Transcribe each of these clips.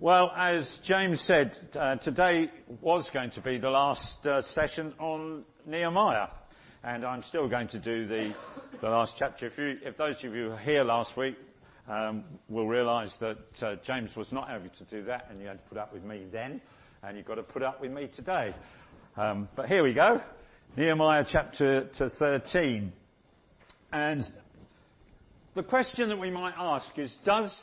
Well, as James said, today was going to be the last session on Nehemiah, and I'm still going to do the last chapter. If those of you who were here last week will realise that James was not able to do that, and you had to put up with me then, and you've got to put up with me today. But here we go, Nehemiah chapter 13, and the question that we might ask is, does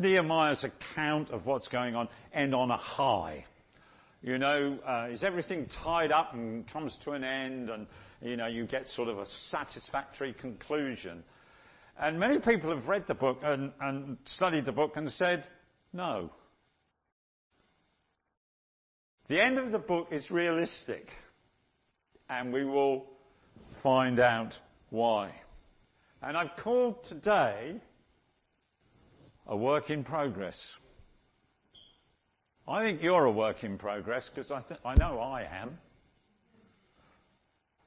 Nehemiah's account of what's going on end on a high? You know, is everything tied up and comes to an end, and, you know, you get sort of a satisfactory conclusion? And many people have read the book and studied the book and said, no. The end of the book is realistic, and we will find out why. And I've called today a work in progress. I think you're a work in progress, because I know I am.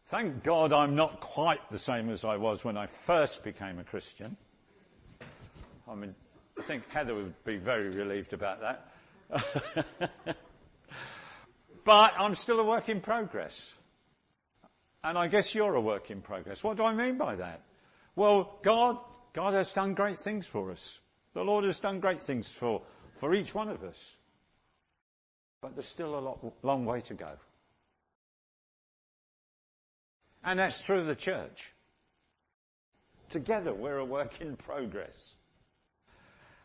Thank God I'm not quite the same as I was when I first became a Christian. I mean, I think Heather would be very relieved about that. But I'm still a work in progress. And I guess you're a work in progress. What do I mean by that? Well, God has done great things for us. The Lord has done great things for each one of us. But there's still a long way to go. And that's true of the church. Together we're a work in progress.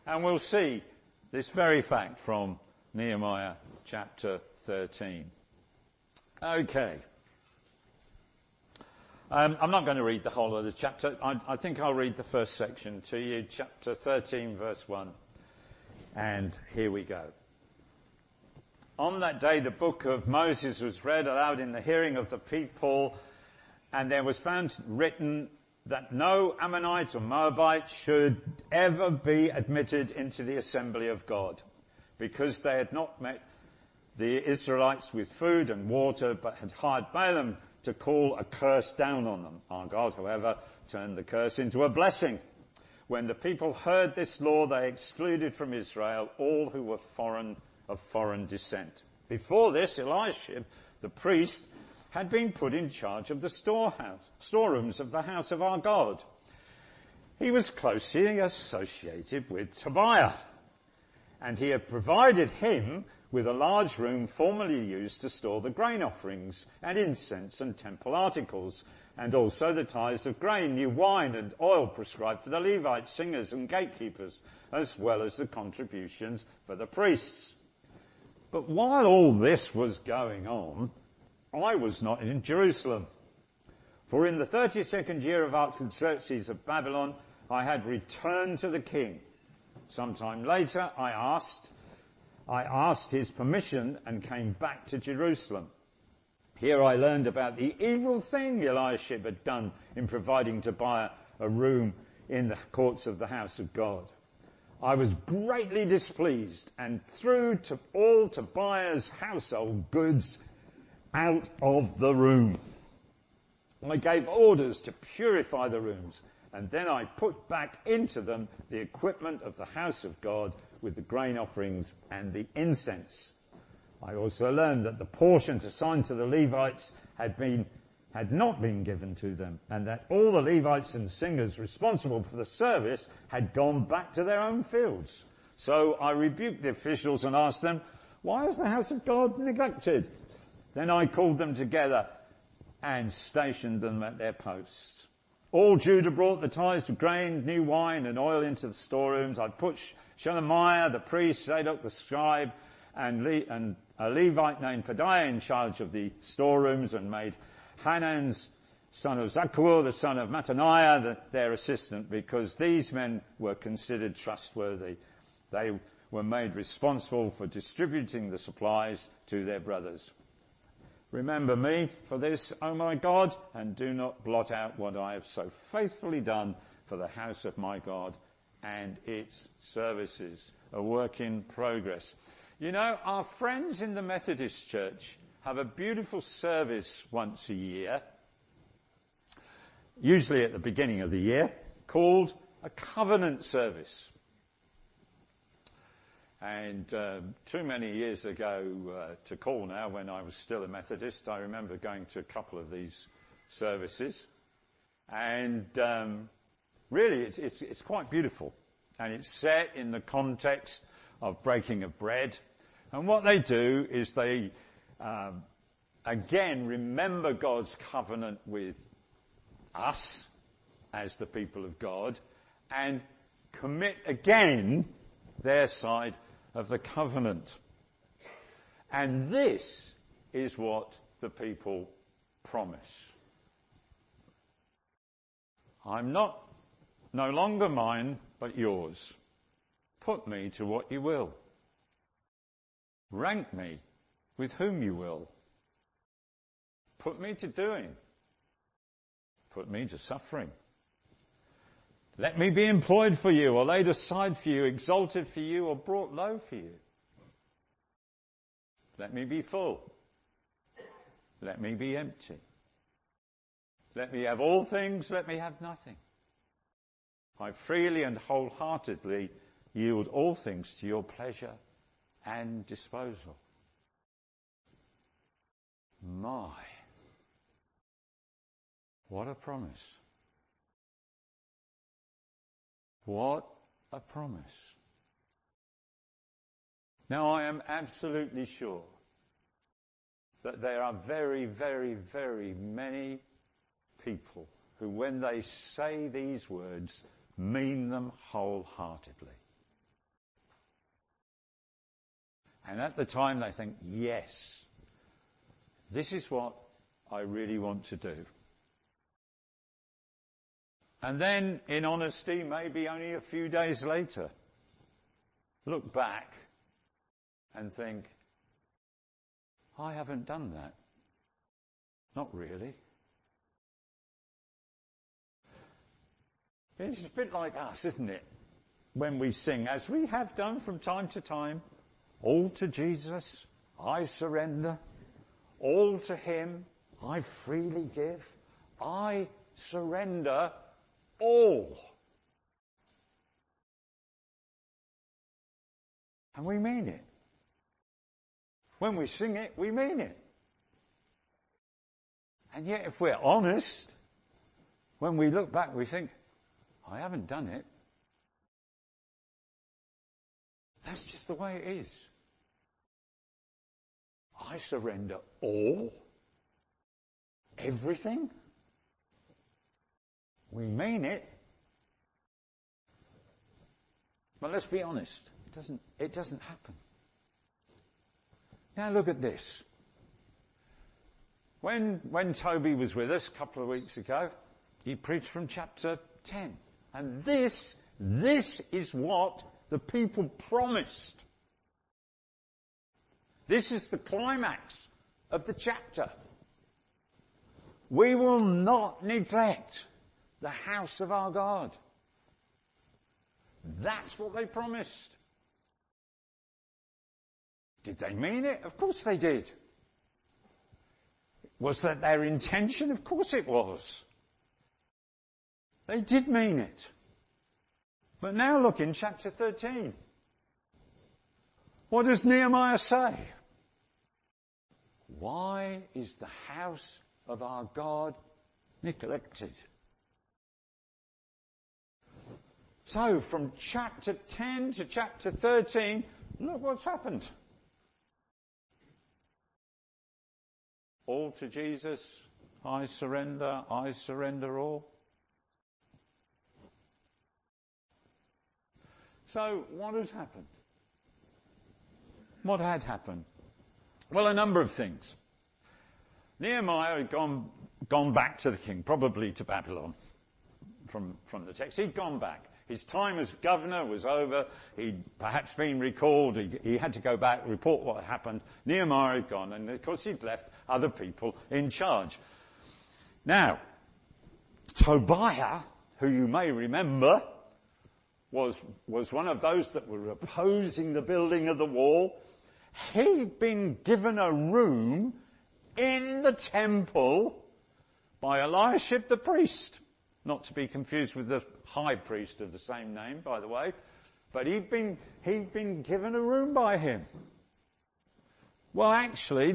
And we'll see this very fact from Nehemiah chapter 13. Okay. I'm not going to read the whole of the chapter. I think I'll read the first section to you, chapter 13, verse 1. And here we go. On that day, the book of Moses was read aloud in the hearing of the people, and there was found written that no Ammonite or Moabite should ever be admitted into the assembly of God, because they had not met the Israelites with food and water, but had hired Balaam to call a curse down on them. Our God, however, turned the curse into a blessing. When the people heard this law, they excluded from Israel all who were of foreign descent. Before this, Eliashib, the priest, had been put in charge of the storerooms of the house of our God. He was closely associated with Tobiah, and he had provided him with a large room formerly used to store the grain offerings and incense and temple articles, and also the tithes of grain, new wine and oil prescribed for the Levites, singers and gatekeepers, as well as the contributions for the priests. But while all this was going on, I was not in Jerusalem. For in the 32nd year of Artaxerxes of Babylon, I had returned to the king. Sometime later, I asked his permission and came back to Jerusalem. Here I learned about the evil thing Eliashib had done in providing Tobiah a room in the courts of the house of God. I was greatly displeased and threw all Tobiah's household goods out of the room. I gave orders to purify the rooms, and then I put back into them the equipment of the house of God with the grain offerings and the incense. I also learned that the portions assigned to the Levites had not been given to them, and that all the Levites and singers responsible for the service had gone back to their own fields. So I rebuked the officials and asked them, "Why is the house of God neglected?" Then I called them together and stationed them at their posts. All Judah brought the tithes of grain, new wine and oil into the storerooms. I put Shalamiah, the priest, Zadok, the scribe, and a Levite named Pedaiah in charge of the storerooms, and made Hanan's son of Zakuul, the son of Mataniah, their assistant, because these men were considered trustworthy. They were made responsible for distributing the supplies to their brothers. Remember me for this, O my God, and do not blot out what I have so faithfully done for the house of my God and its services. A work in progress. You know, our friends in the Methodist Church have a beautiful service once a year, usually at the beginning of the year, called a covenant service. And too many years ago to call now, when I was still a Methodist, I remember going to a couple of these services. And really, it's quite beautiful. And it's set in the context of breaking of bread. And what they do is they, again, remember God's covenant with us as the people of God and commit again their side of the covenant. And this is what the people promise. I'm not, no longer mine, but yours. Put me to what you will. Rank me with whom you will. Put me to doing. Put me to suffering. Let me be employed for you, or laid aside for you, exalted for you, or brought low for you. Let me be full. Let me be empty. Let me have all things, let me have nothing. I freely and wholeheartedly yield all things to your pleasure and disposal. My, what a promise. What a promise. Now, I am absolutely sure that there are very, very, very many people who, when they say these words, mean them wholeheartedly. And at the time they think, yes, this is what I really want to do. And then, in honesty, maybe only a few days later, look back and think, I haven't done that. Not really. It's a bit like us, isn't it? When we sing, as we have done from time to time, all to Jesus, I surrender. All to him, I freely give. I surrender all. And we mean it. When we sing it, we mean it. And yet, if we're honest, when we look back, we think, I haven't done it. That's just the way it is. I surrender all, everything. We mean it. But let's be honest, it doesn't happen. Now look at this. When Toby was with us a couple of weeks ago, he preached from chapter 10. And this is what the people promised. This is the climax of the chapter. We will not neglect the house of our God. That's what they promised. Did they mean it? Of course they did. Was that their intention? Of course it was. They did mean it. But now look in chapter 13. What does Nehemiah say? Why is the house of our God neglected? So, from chapter 10 to chapter 13, look what's happened. All to Jesus, I surrender all. So, what has happened? What had happened? Well, a number of things. Nehemiah had gone back to the king, probably to Babylon, from the text. He'd gone back. His time as governor was over. He'd perhaps been recalled. He had to go back, report what happened. Nehemiah had gone, and of course he'd left other people in charge. Now, Tobiah, who you may remember, was one of those that were opposing the building of the wall. He'd been given a room in the temple by Eliashib the priest. Not to be confused with the high priest of the same name, by the way. But he'd been given a room by him. Well, actually,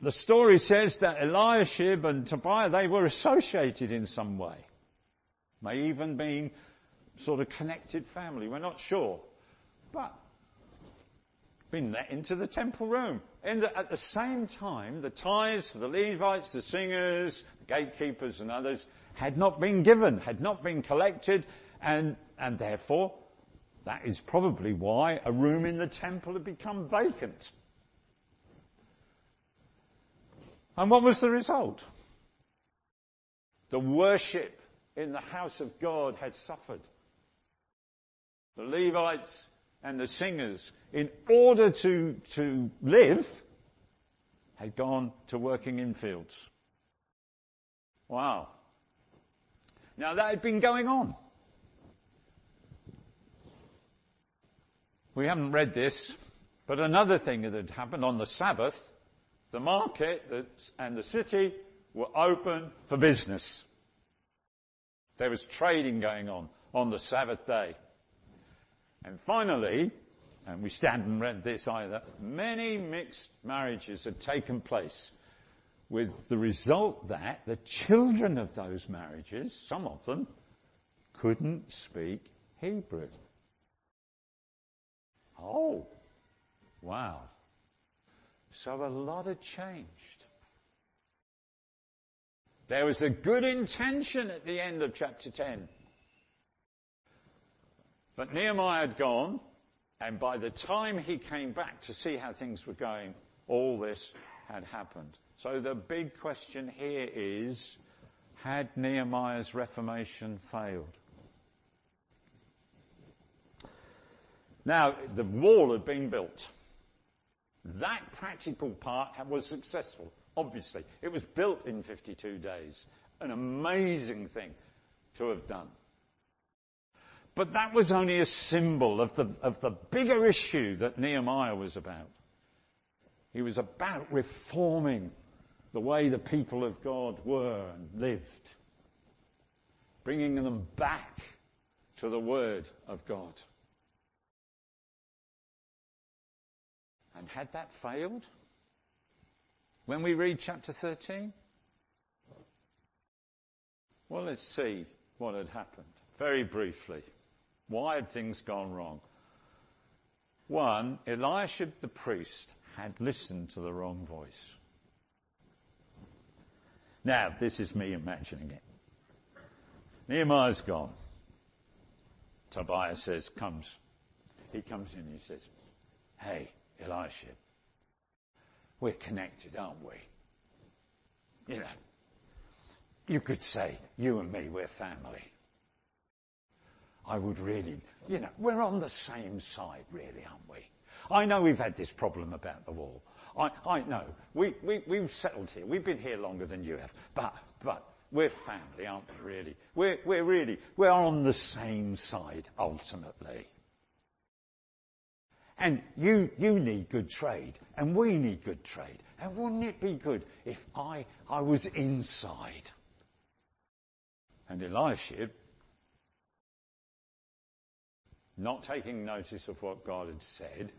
the story says that Eliashib and Tobiah, they were associated in some way. May even been sort of connected family. We're not sure. But been let into the temple room. At the same time, the tithes for the Levites, the singers, the gatekeepers and others had not been given, had not been collected, and therefore that is probably why a room in the temple had become vacant. And what was the result? The worship in the house of God had suffered. The Levites and the singers, in order to live, had gone to working in fields. Wow. Now that had been going on. We haven't read this, but another thing that had happened on the Sabbath, the market and the city were open for business. There was trading going on the Sabbath day. And finally, and we hadn't read this either, many mixed marriages had taken place, with the result that the children of those marriages, some of them, couldn't speak Hebrew. Oh, wow. So a lot had changed. There was a good intention at the end of chapter 10. But Nehemiah had gone, and by the time he came back to see how things were going, all this had happened. So the big question here is, had Nehemiah's reformation failed? Now, the wall had been built. That practical part was successful, obviously. It was built in 52 days. An amazing thing to have done. But that was only a symbol of the bigger issue that Nehemiah was about. He was about reforming the way the people of God were and lived, bringing them back to the Word of God. And had that failed? When we read chapter 13? Well, let's see what had happened. Very briefly. Why had things gone wrong? One, Eliashib the priest had listened to the wrong voice. Now, this is me imagining it. Nehemiah's gone. Tobiah comes. He comes in and he says, "Hey, Eliashib, we're connected, aren't we? You know, you could say, you and me, we're family. I would really, you know, we're on the same side, really, aren't we? I know we've had this problem about the wall. I know. We've settled here. We've been here longer than you have. But we're family, aren't we, really? We're on the same side, ultimately. And you need good trade, and we need good trade. And wouldn't it be good if I was inside?" And Eliashib, not taking notice of what God had said,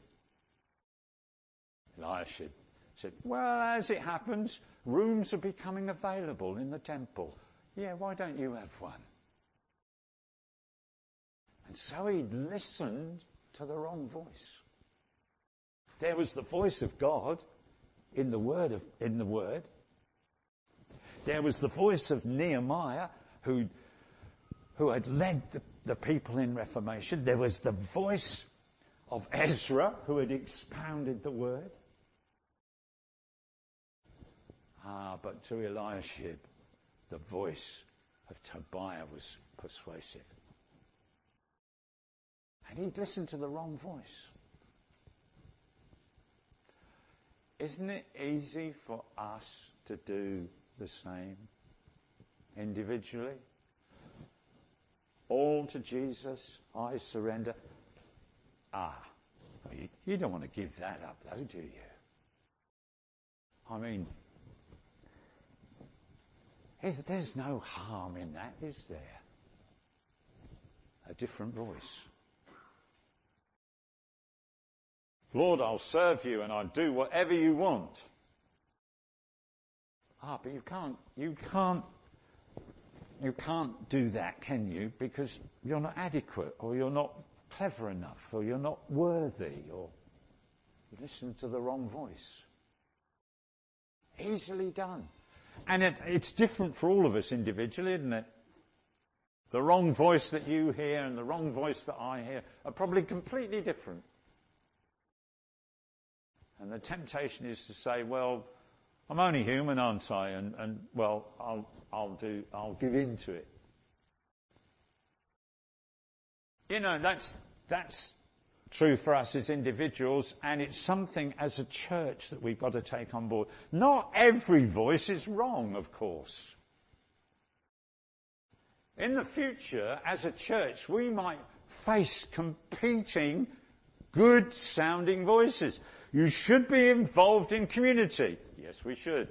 Eliashib said, "Well, as it happens, rooms are becoming available in the temple. Yeah, why don't you have one?" And so he listened to the wrong voice. There was the voice of God in the word. There was the voice of Nehemiah who had led the people in reformation. There was the voice of Ezra, who had expounded the word. But to Eliashib, the voice of Tobiah was persuasive. And he'd listened to the wrong voice. Isn't it easy for us to do the same individually? All to Jesus, I surrender. You don't want to give that up, though, do you? I mean, there's no harm in that, is there? a different voice. Lord, I'll serve you and I'll do whatever you want. Ah, but you can't do that, can you? Because you're not adequate, or you're not clever enough, or you're not worthy, or you listen to the wrong voice. Easily done. And it's different for all of us individually, isn't it? The wrong voice that you hear and the wrong voice that I hear are probably completely different. And the temptation is to say, well, I'm only human, aren't I? And well, I'll give in to it. You know, that's true for us as individuals, and it's something as a church that we've got to take on board. Not every voice is wrong, of course. In the future, as a church, we might face competing, good-sounding voices. You should be involved in community. Yes, we should.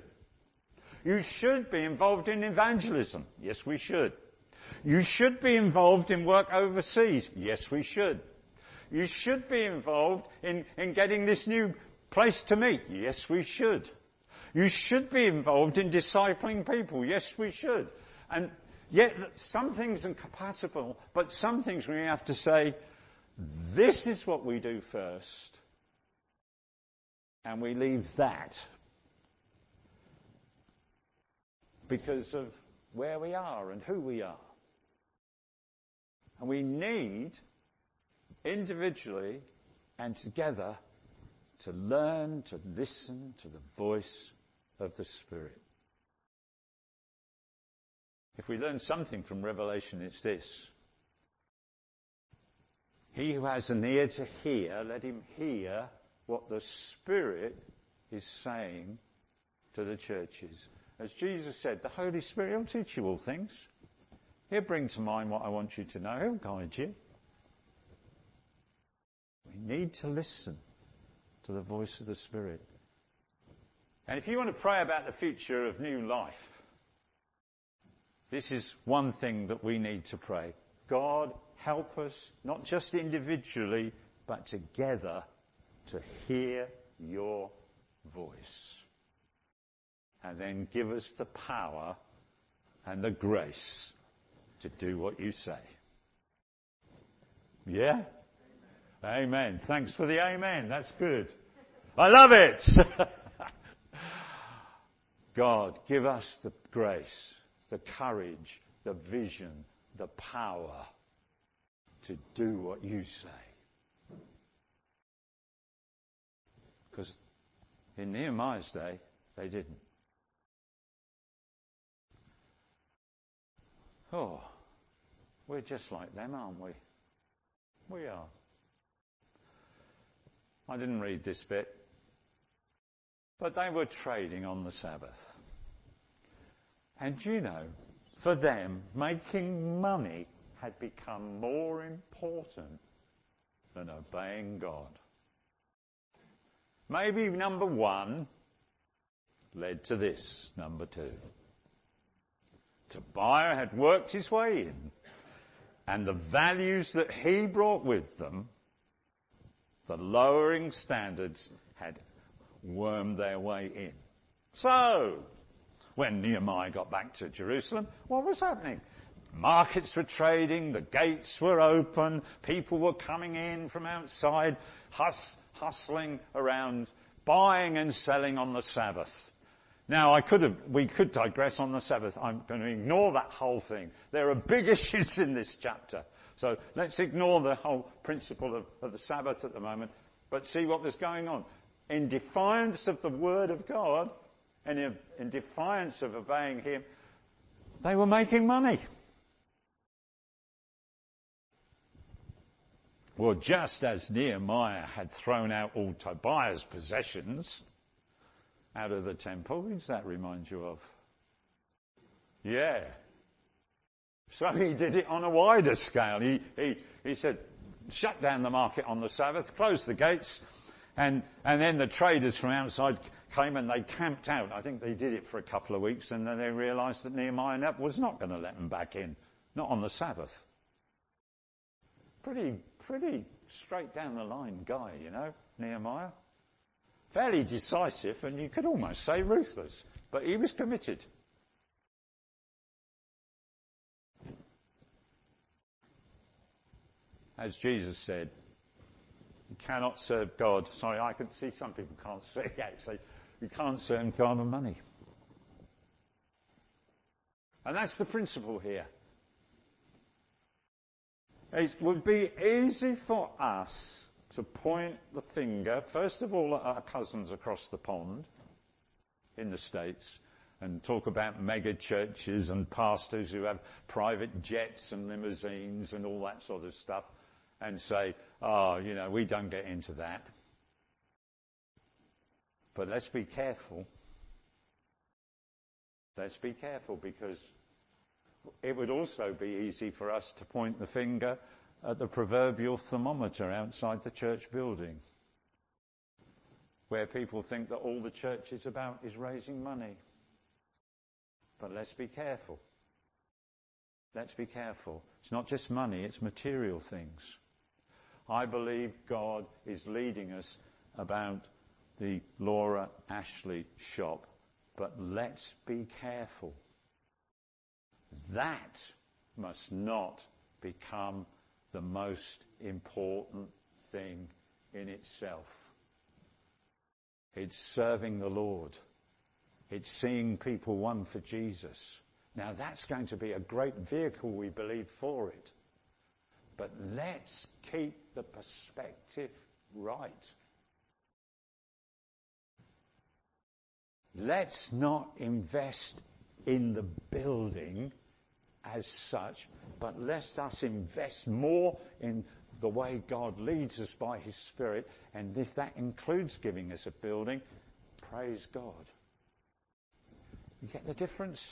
You should be involved in evangelism. Yes, we should. You should be involved in work overseas. Yes, we should. You should be involved in getting this new place to meet. Yes, we should. You should be involved in discipling people. Yes, we should. And yet some things are compatible, but some things we have to say, this is what we do first. And we leave that because of where we are and who we are. And we need, individually and together, to learn to listen to the voice of the Spirit. If we learn something from Revelation, it's this. He who has an ear to hear, let him hear what the Spirit is saying to the churches. As Jesus said, the Holy Spirit will teach you all things. He'll bring to mind what I want you to know. He'll guide you. We need to listen to the voice of the Spirit. And if you want to pray about the future of new life, this is one thing that we need to pray. God, help us, not just individually, but together, to hear your voice. And then give us the power and the grace to do what you say. Yeah? Amen. Thanks for the amen. That's good. I love it. God, give us the grace, the courage, the vision, the power to do what you say. Because in Nehemiah's day, they didn't. Oh, we're just like them, aren't we? We are. I didn't read this bit. But they were trading on the Sabbath. And you know, for them, making money had become more important than obeying God. Maybe number one led to this, number two. Tobiah had worked his way in, and the values that he brought with them, the lowering standards, had wormed their way in. So, when Nehemiah got back to Jerusalem, what was happening? Markets were trading, the gates were open, people were coming in from outside, hustling around, buying and selling on the Sabbath. Now, we could digress on the Sabbath. I'm going to ignore that whole thing. There are big issues in this chapter. So let's ignore the whole principle of the Sabbath at the moment, but see what was going on. In defiance of the Word of God, and in defiance of obeying Him, they were making money. Well, just as Nehemiah had thrown out all Tobiah's possessions out of the temple, who does that remind you of? Yeah. So he did it on a wider scale. He said, shut down the market on the Sabbath, close the gates, and then the traders from outside came and they camped out. I think they did it for a couple of weeks, and then they realised that Nehemiah was not going to let them back in, not on the Sabbath. Pretty straight down the line guy, you know, Nehemiah. Fairly decisive, and you could almost say ruthless, but he was committed. As Jesus said, you cannot serve God. Sorry, I can see some people can't see, actually. You can't serve God and money. And that's the principle here. It would be easy for us to point the finger, first of all, at our cousins across the pond in the States, and talk about mega churches and pastors who have private jets and limousines and all that sort of stuff, and say, oh, you know, we don't get into that. But let's be careful. Let's be careful, because it would also be easy for us to point the finger at the proverbial thermometer outside the church building, where people think that all the church is about is raising money. But let's be careful. Let's be careful. It's not just money, it's material things. I believe God is leading us about the Laura Ashley shop, but let's be careful. That must not become the most important thing in itself. It's serving the Lord. It's seeing people won for Jesus. Now that's going to be a great vehicle, we believe, for it. But let's keep the perspective right. Let's not invest in the building as such, but let us invest more in the way God leads us by his Spirit. And if that includes giving us a building, praise God. You get the difference?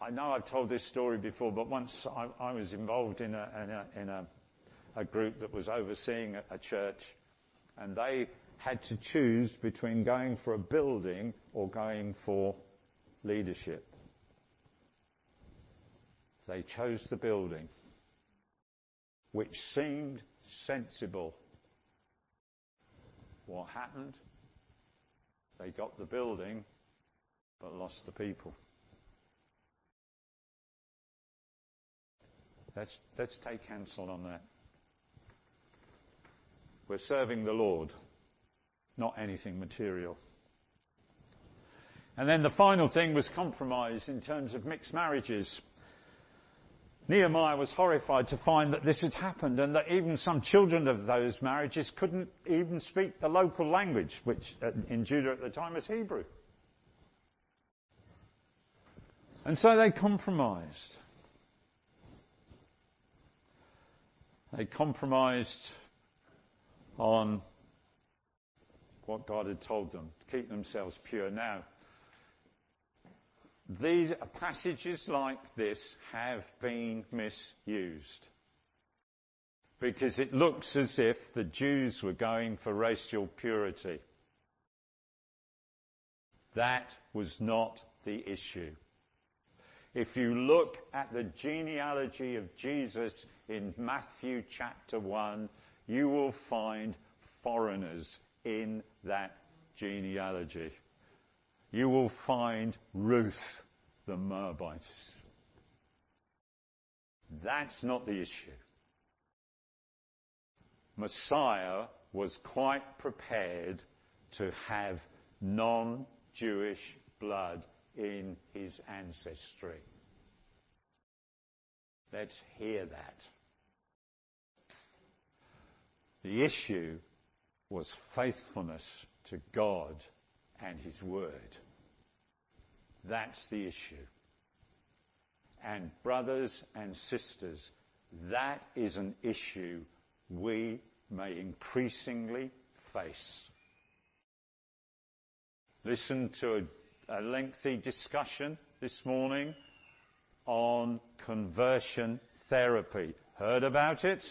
I know I've told this story before, but once I was involved in a group that was overseeing a church, and they had to choose between going for a building or going for leadership. They chose the building, which seemed sensible. What happened? They got the building, but lost the people. Let's take counsel on that. We're serving the Lord, not anything material. And then the final thing was compromise in terms of mixed marriages. Nehemiah was horrified to find that this had happened, and that even some children of those marriages couldn't even speak the local language, which in Judah at the time was Hebrew. And so they compromised. They compromised on what God had told them, to keep themselves pure. Now, these passages like this have been misused, because it looks as if the Jews were going for racial purity. That was not the issue. If you look at the genealogy of Jesus in Matthew chapter 1, you will find foreigners in that genealogy. You will find Ruth, the Moabitess. That's not the issue. Messiah was quite prepared to have non-Jewish blood in his ancestry. Let's hear that. The issue was faithfulness to God and his word. That's the issue. And brothers and sisters, that is an issue we may increasingly face. Listen to a lengthy discussion this morning on conversion therapy. Heard about it?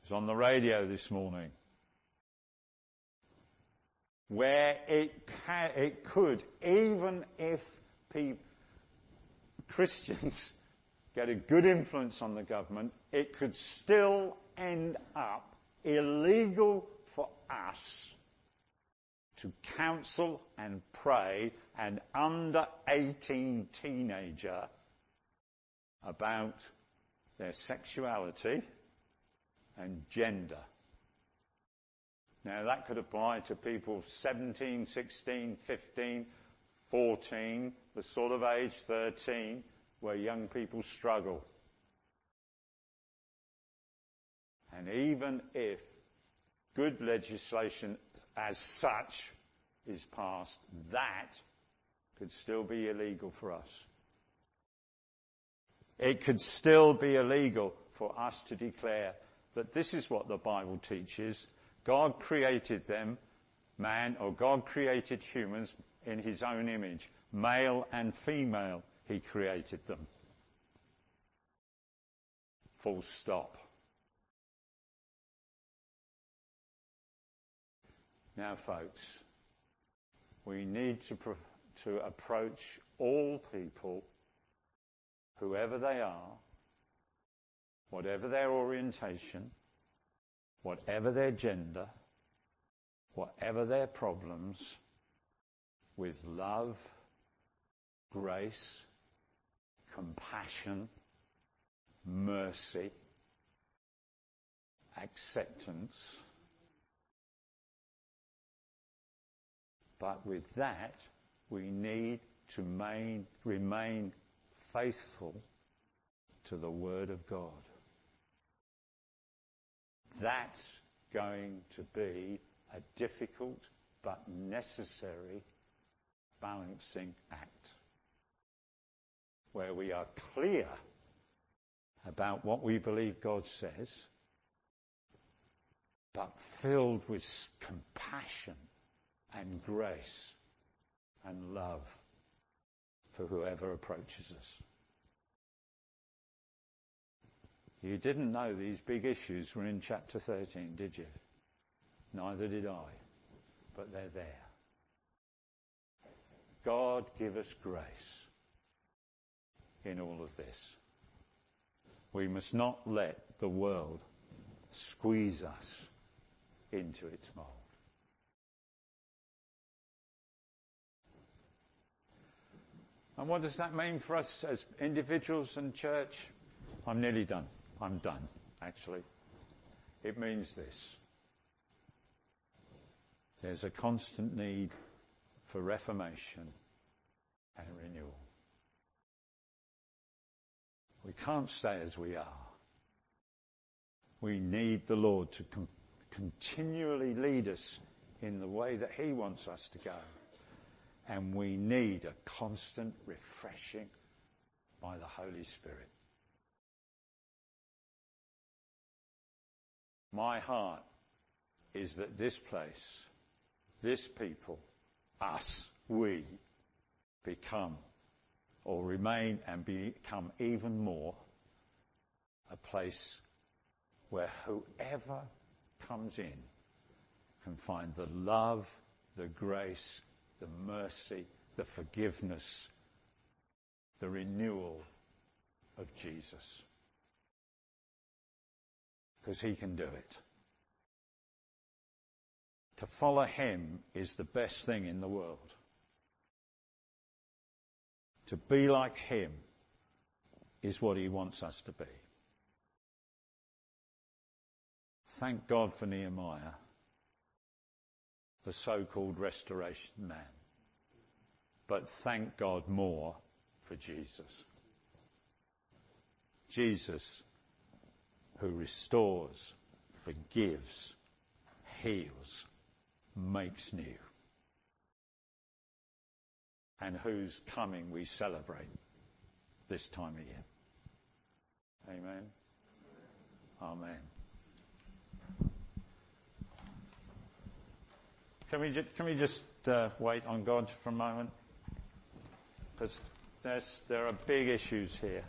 It was on the radio this morning. Where it could, even if Christians get a good influence on the government, it could still end up illegal for us to counsel and pray an under 18 teenager about their sexuality and gender. Now that could apply to people 17, 16, 15, 14, the sort of age 13 where young people struggle. And even if good legislation as such is passed, that could still be illegal for us. It could still be illegal for us to declare that this is what the Bible teaches. God created them, man, or God created humans in his own image. Male and female, he created them. Full stop. Now, folks, we need to approach all people, whoever they are, whatever their orientation, whatever their gender, whatever their problems, with love, grace, compassion, mercy, acceptance. But with that, we need to remain faithful to the Word of God. That's going to be a difficult but necessary balancing act, where we are clear about what we believe God says, but filled with compassion and grace and love for whoever approaches us. You didn't know these big issues were in chapter 13, did you? Neither did I, but they're there. God give us grace in all of this. We must not let the world squeeze us into its mould. And what does that mean for us as individuals and church? I'm nearly done. I'm done, actually. It means this. There's a constant need for reformation and renewal. We can't stay as we are. We need the Lord to continually lead us in the way that he wants us to go. And we need a constant refreshing by the Holy Spirit. My heart is that this place, this people, us, we, become or remain and become even more a place where whoever comes in can find the love, the grace, the mercy, the forgiveness, the renewal of Jesus. Because he can do it. To follow him is the best thing in the world. To be like him is what he wants us to be. Thank God for Nehemiah, the so-called restoration man. But thank God more for Jesus. Jesus, who restores, forgives, heals, makes new. And whose coming we celebrate this time of year. Amen. Amen. Can we just wait on God for a moment? Because there are big issues here.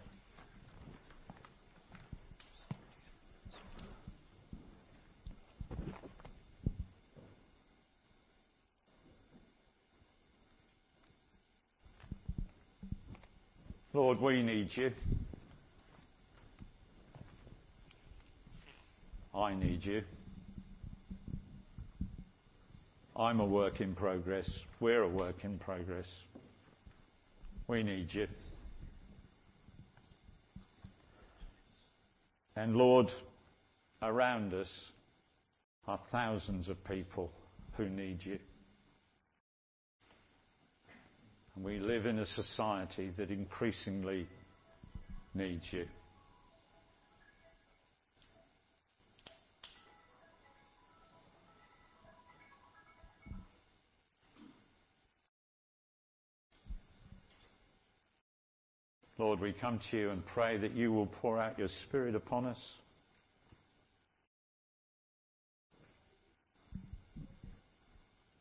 Lord, we need you. I need you. I'm a work in progress. We're a work in progress. We need you. And Lord, around us are thousands of people who need you. And we live in a society that increasingly needs you. Lord, we come to you and pray that you will pour out your Spirit upon us.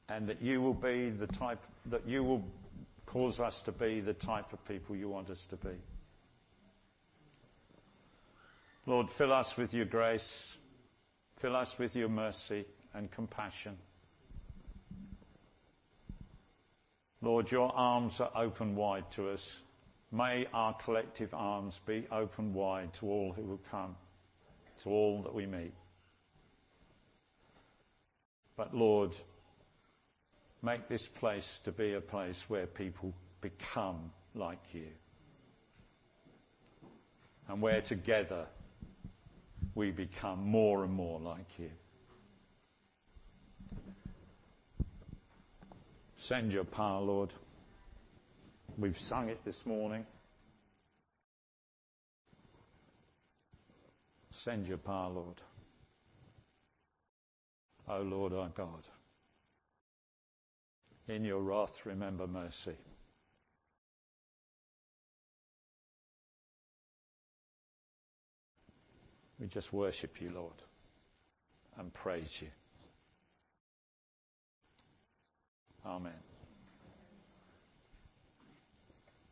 And that you will be the type, that you will cause us to be the type of people you want us to be. Lord, fill us with your grace, fill us with your mercy and compassion. Lord, your arms are open wide to us. May our collective arms be open wide to all who will come, to all that we meet. But Lord, make this place to be a place where people become like you. And where together we become more and more like you. Send your power, Lord. We've sung it this morning. Send your power, Lord. O Lord our God, in your wrath remember mercy. We just worship you, Lord, and praise you. Amen.